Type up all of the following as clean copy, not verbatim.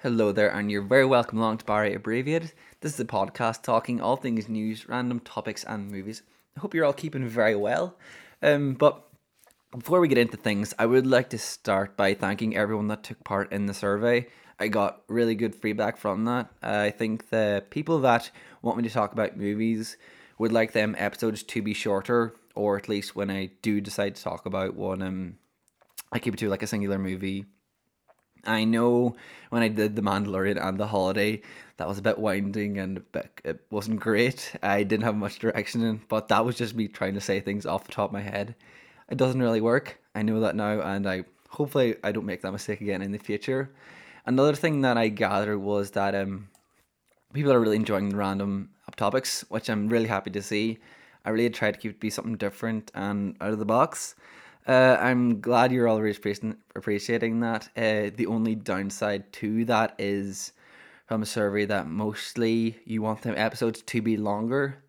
Hello there, and you're very welcome along to Barry Abbreviated. This is a podcast talking all things news, random topics and movies. I hope you're all keeping very well. But before we get into things, I would like to start by thanking everyone that took part in the survey. I got really good feedback from that. I think the people that want me to talk about movies would like them episodes to be shorter, or at least when I do decide to talk about one, I keep it to like a singular movie. I know when I did The Mandalorian and The Holiday, that was a bit winding and it wasn't great. I didn't have much direction in, but that was just me trying to say things off the top of my head. It doesn't really work. I know that now, and I hopefully don't make that mistake again in the future. Another thing that I gathered was that people are really enjoying the random topics, which I'm really happy to see. I really tried to keep it be something different and out of the box. I'm glad you're all appreciating that. The only downside to that is from a survey that mostly you want the episodes to be longer.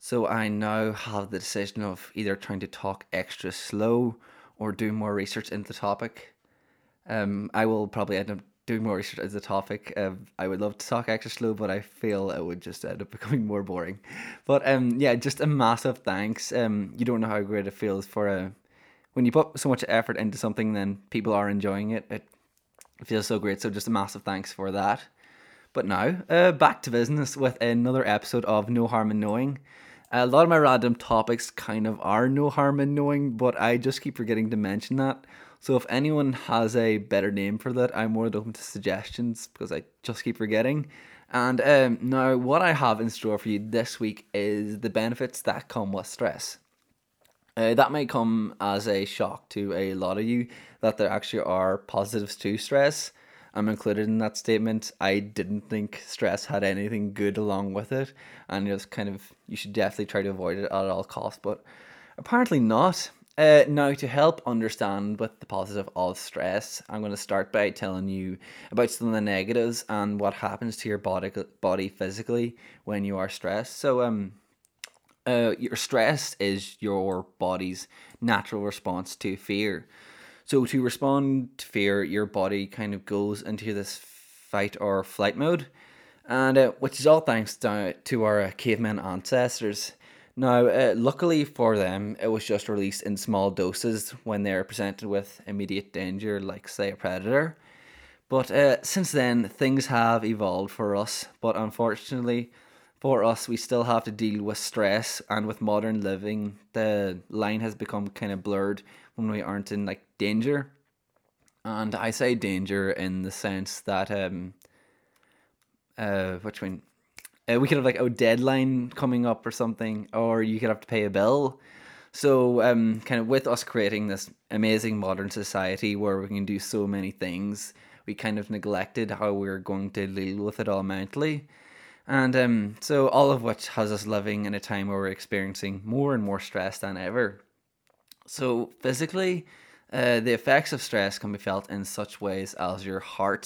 So I now have the decision of either trying to talk extra slow or do more research into the topic. I will probably end up doing more research into the topic. I would love to talk extra slow, but I feel it would just end up becoming more boring. But yeah, just a massive thanks. You don't know how great it feels for a... When you put so much effort into something, then people are enjoying it. It feels so great. So just a massive thanks for that. But now, back to business with another episode of No Harm in Knowing. A lot of my random topics kind of are no harm in knowing, but I just keep forgetting to mention that. So if anyone has a better name for that, I'm more open to suggestions because I just keep forgetting. And now what I have in store for you this week is the benefits that come with stress. That may come as a shock to a lot of you that there actually are positives to stress. I'm included in that statement. I didn't think stress had anything good along with it, and it's kind of, you should definitely try to avoid it at all costs, but apparently not. Now, to help understand with the positive of stress, I'm going to start by telling you about some of the negatives and what happens to your body physically when you are stressed. So, your stress is your body's natural response to fear. So to respond to fear, your body kind of goes into this fight or flight mode, and which is all thanks to our caveman ancestors. Now, luckily for them, it was just released in small doses when they're presented with immediate danger, like say a predator. But since then, things have evolved for us, but unfortunately for us, we still have to deal with stress, and with modern living, the line has become kind of blurred when we aren't in like danger. And I say danger in the sense that we could have like a deadline coming up or something, or you could have to pay a bill. So kind of with us creating this amazing modern society where we can do so many things, we kind of neglected how we were going to deal with it all mentally. And so all of which has us living in a time where we're experiencing more and more stress than ever. So physically, the effects of stress can be felt in such ways as your heart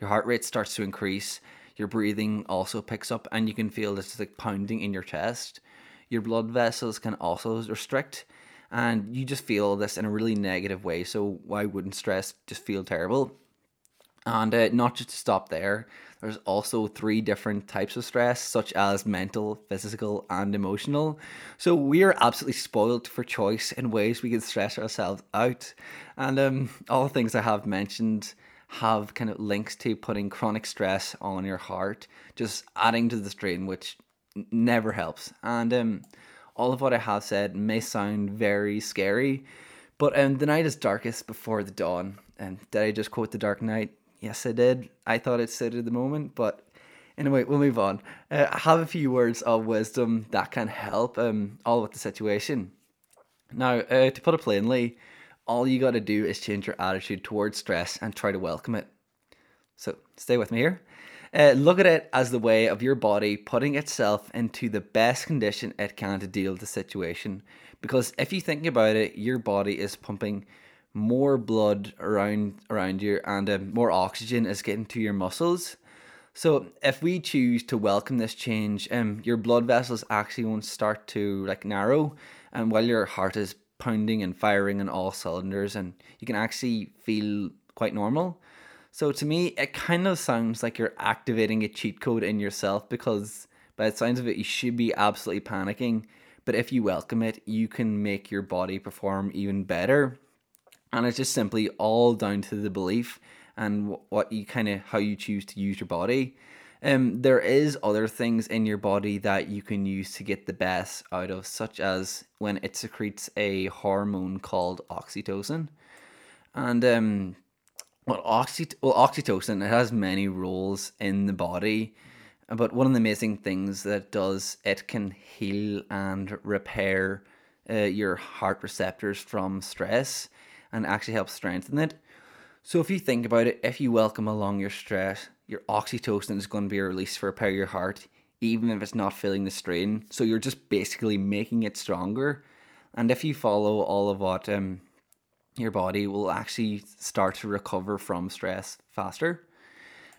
rate starts to increase, your breathing also picks up, and you can feel this like pounding in your chest. Your blood vessels can also restrict, and you just feel this in a really negative way. So why wouldn't stress just feel terrible? And not just to stop there, there's also 3 different types of stress, such as mental, physical, and emotional. So we are absolutely spoiled for choice in ways we can stress ourselves out. And all the things I have mentioned have kind of links to putting chronic stress on your heart, just adding to the strain, which never helps. And all of what I have said may sound very scary, but the night is darkest before the dawn. And did I just quote The Dark Knight? Yes, I did. I thought it suited the moment, but anyway, we'll move on. I have a few words of wisdom that can help all with the situation. Now, to put it plainly, all you got to do is change your attitude towards stress and try to welcome it. So stay with me here. Look at it as the way of your body putting itself into the best condition it can to deal with the situation. Because if you think about it, your body is pumping more blood around you, and more oxygen is getting to your muscles. So if we choose to welcome this change, your blood vessels actually won't start to like narrow, and while your heart is pounding and firing on all cylinders, and you can actually feel quite normal. So to me, it kind of sounds like you're activating a cheat code in yourself, because by the sounds of it, you should be absolutely panicking. But if you welcome it, you can make your body perform even better. And it's just simply all down to the belief and what you kind of, how you choose to use your body. There is other things in your body that you can use to get the best out of, such as when it secretes a hormone called oxytocin. And oxytocin, it has many roles in the body, but one of the amazing things that it does, it can heal and repair your heart receptors from stress and actually help strengthen it. So if you think about it, if you welcome along your stress, your oxytocin is going to be released to repair your heart, even if it's not feeling the strain. So you're just basically making it stronger. And if you follow all of what your body will actually start to recover from stress faster.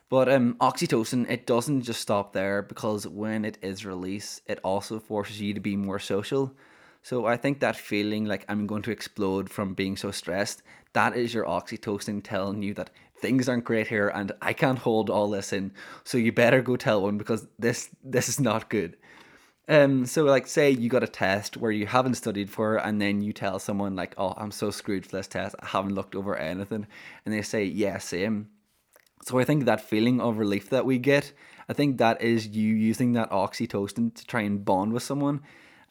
But oxytocin, it doesn't just stop there, because when it is released, it also forces you to be more social. So I think that feeling like I'm going to explode from being so stressed, that is your oxytocin telling you that things aren't great here and I can't hold all this in. So you better go tell one, because this is not good. So like say you got a test where you haven't studied for, and then you tell someone like, oh, I'm so screwed for this test. I haven't looked over anything. And they say, yeah, same. So I think that feeling of relief that we get, I think that is you using that oxytocin to try and bond with someone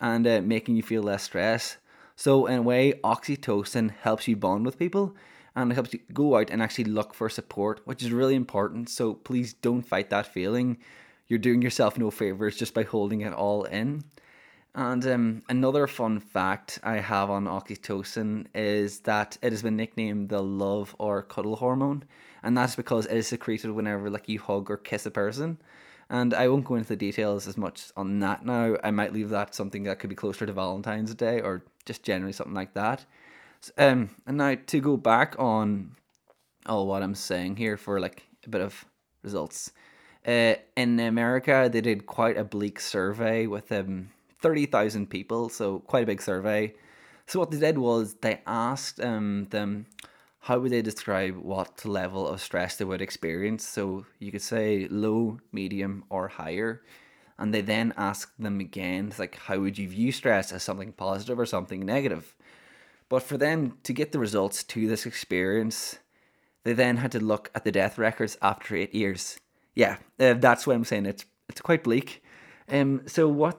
and making you feel less stress. So in a way, oxytocin helps you bond with people, and it helps you go out and actually look for support, which is really important. So please don't fight that feeling. You're doing yourself no favors just by holding it all in. And another fun fact I have on oxytocin is that it has been nicknamed the love or cuddle hormone. And that's because it is secreted whenever like you hug or kiss a person. And I won't go into the details as much on that now. I might leave that something that could be closer to Valentine's Day, or just generally something like that. And now to go back on all what I'm saying here for like a bit of results. In America, they did quite a bleak survey with 30,000 people, so quite a big survey. So what they did was they asked them how would they describe what level of stress they would experience. So you could say low, medium, or higher. And they then asked them again, like, how would you view stress, as something positive or something negative? But for them to get the results to this experience, they then had to look at the death records after 8 years. Yeah, that's what I'm saying. It's quite bleak. So what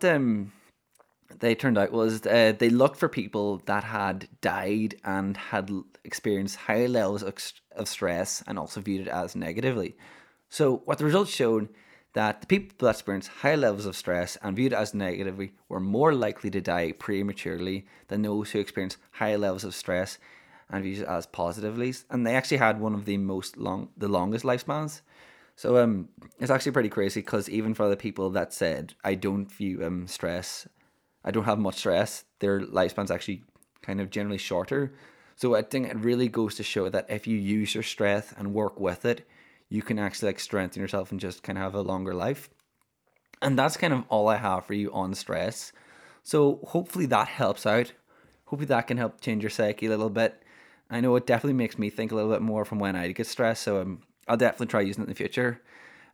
they turned out was they looked for people that had died and had experienced high levels of stress and also viewed it as negatively. So what the results showed, that the people that experienced high levels of stress and viewed it as negatively were more likely to die prematurely than those who experienced high levels of stress and viewed it as positively. And they actually had one of the longest lifespans. So it's actually pretty crazy, because even for the people that said, I don't have much stress, their lifespan's actually kind of generally shorter. So I think it really goes to show that if you use your stress and work with it, you can actually like strengthen yourself and just kind of have a longer life. And that's kind of all I have for you on stress. So hopefully that helps out. Hopefully that can help change your psyche a little bit. I know it definitely makes me think a little bit more from when I get stressed. So I'll definitely try using it in the future.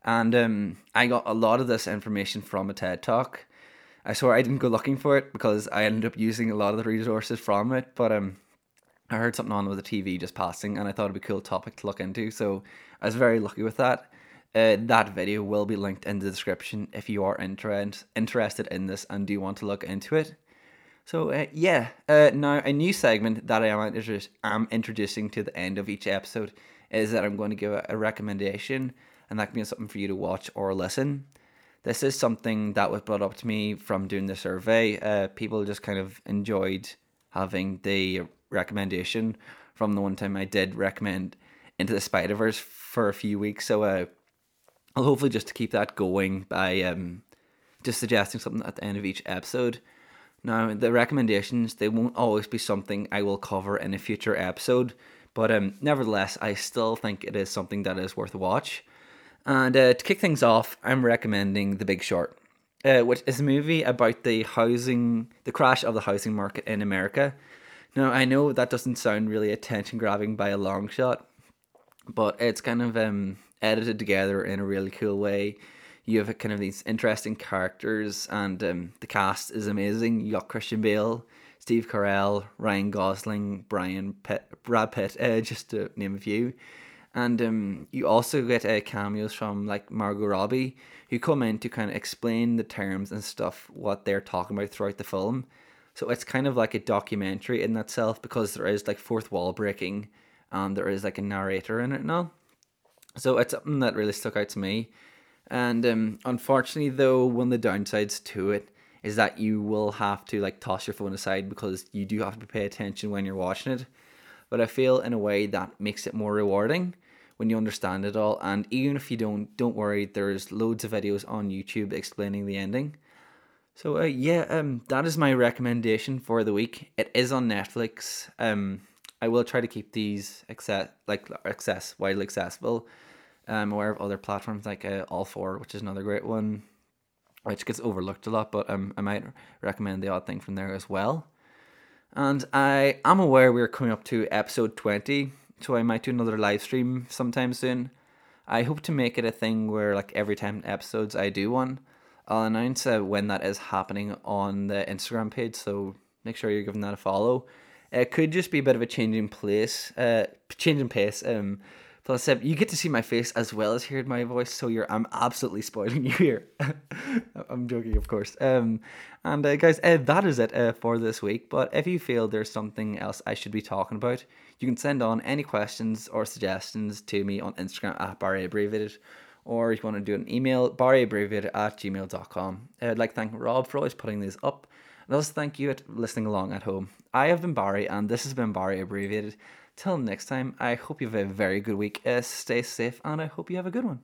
And I got a lot of this information from a TED Talk. I swear I didn't go looking for it, because I ended up using a lot of the resources from it. But I heard something on with the TV just passing, and I thought it'd be a cool topic to look into. So I was very lucky with that. That video will be linked in the description if you are interested in this and do want to look into it. So now a new segment that I am introducing to the end of each episode is that I'm going to give a recommendation, and that can be something for you to watch or listen. This is something that was brought up to me from doing the survey. People just kind of enjoyed having the recommendation from the one time I did recommend Into the Spider-Verse for a few weeks. So I'll hopefully just to keep that going by just suggesting something at the end of each episode. Now, the recommendations, they won't always be something I will cover in a future episode, but nevertheless, I still think it is something that is worth a watch. And to kick things off, I'm recommending The Big Short, which is a movie about the crash of the housing market in America. Now, I know that doesn't sound really attention-grabbing by a long shot, But it's kind of edited together in a really cool way. You have kind of these interesting characters, and the cast is amazing. You got Christian Bale, Steve Carell, Ryan Gosling, Brad Pitt, just to name a few. And you also get cameos from like Margot Robbie, who come in to kind of explain the terms and stuff, what they're talking about throughout the film. So it's kind of like a documentary in itself, because there is like fourth wall breaking and there is like a narrator in it and all. So it's something that really stuck out to me. And unfortunately though, one of the downsides to it is that you will have to like toss your phone aside, because you do have to pay attention when you're watching it. But I feel in a way that makes it more rewarding when you understand it all. And even if you don't worry, there's loads of videos on YouTube explaining the ending. So that is my recommendation for the week. It is on Netflix. I will try to keep these widely accessible. I'm aware of other platforms like All4, which is another great one, which gets overlooked a lot, but I might recommend the odd thing from there as well. And I am aware we're coming up to episode 20, so I might do another live stream sometime soon. I hope to make it a thing where like every 10 episodes I do one, I'll announce when that is happening on the Instagram page, so make sure you're giving that a follow. It could just be a bit of a change in pace. Plus, you get to see my face as well as hear my voice, so I'm absolutely spoiling you here. I'm joking, of course. Guys, that is it for this week. But if you feel there's something else I should be talking about, you can send on any questions or suggestions to me on Instagram at Barry Abbreviated, or if you want to do an email, barryabbreviated@gmail.com. I'd like to thank Rob for always putting these up. And also thank you for listening along at home. I have been Barry, and this has been Barry Abbreviated. Till next time, I hope you have a very good week. Stay safe, and I hope you have a good one.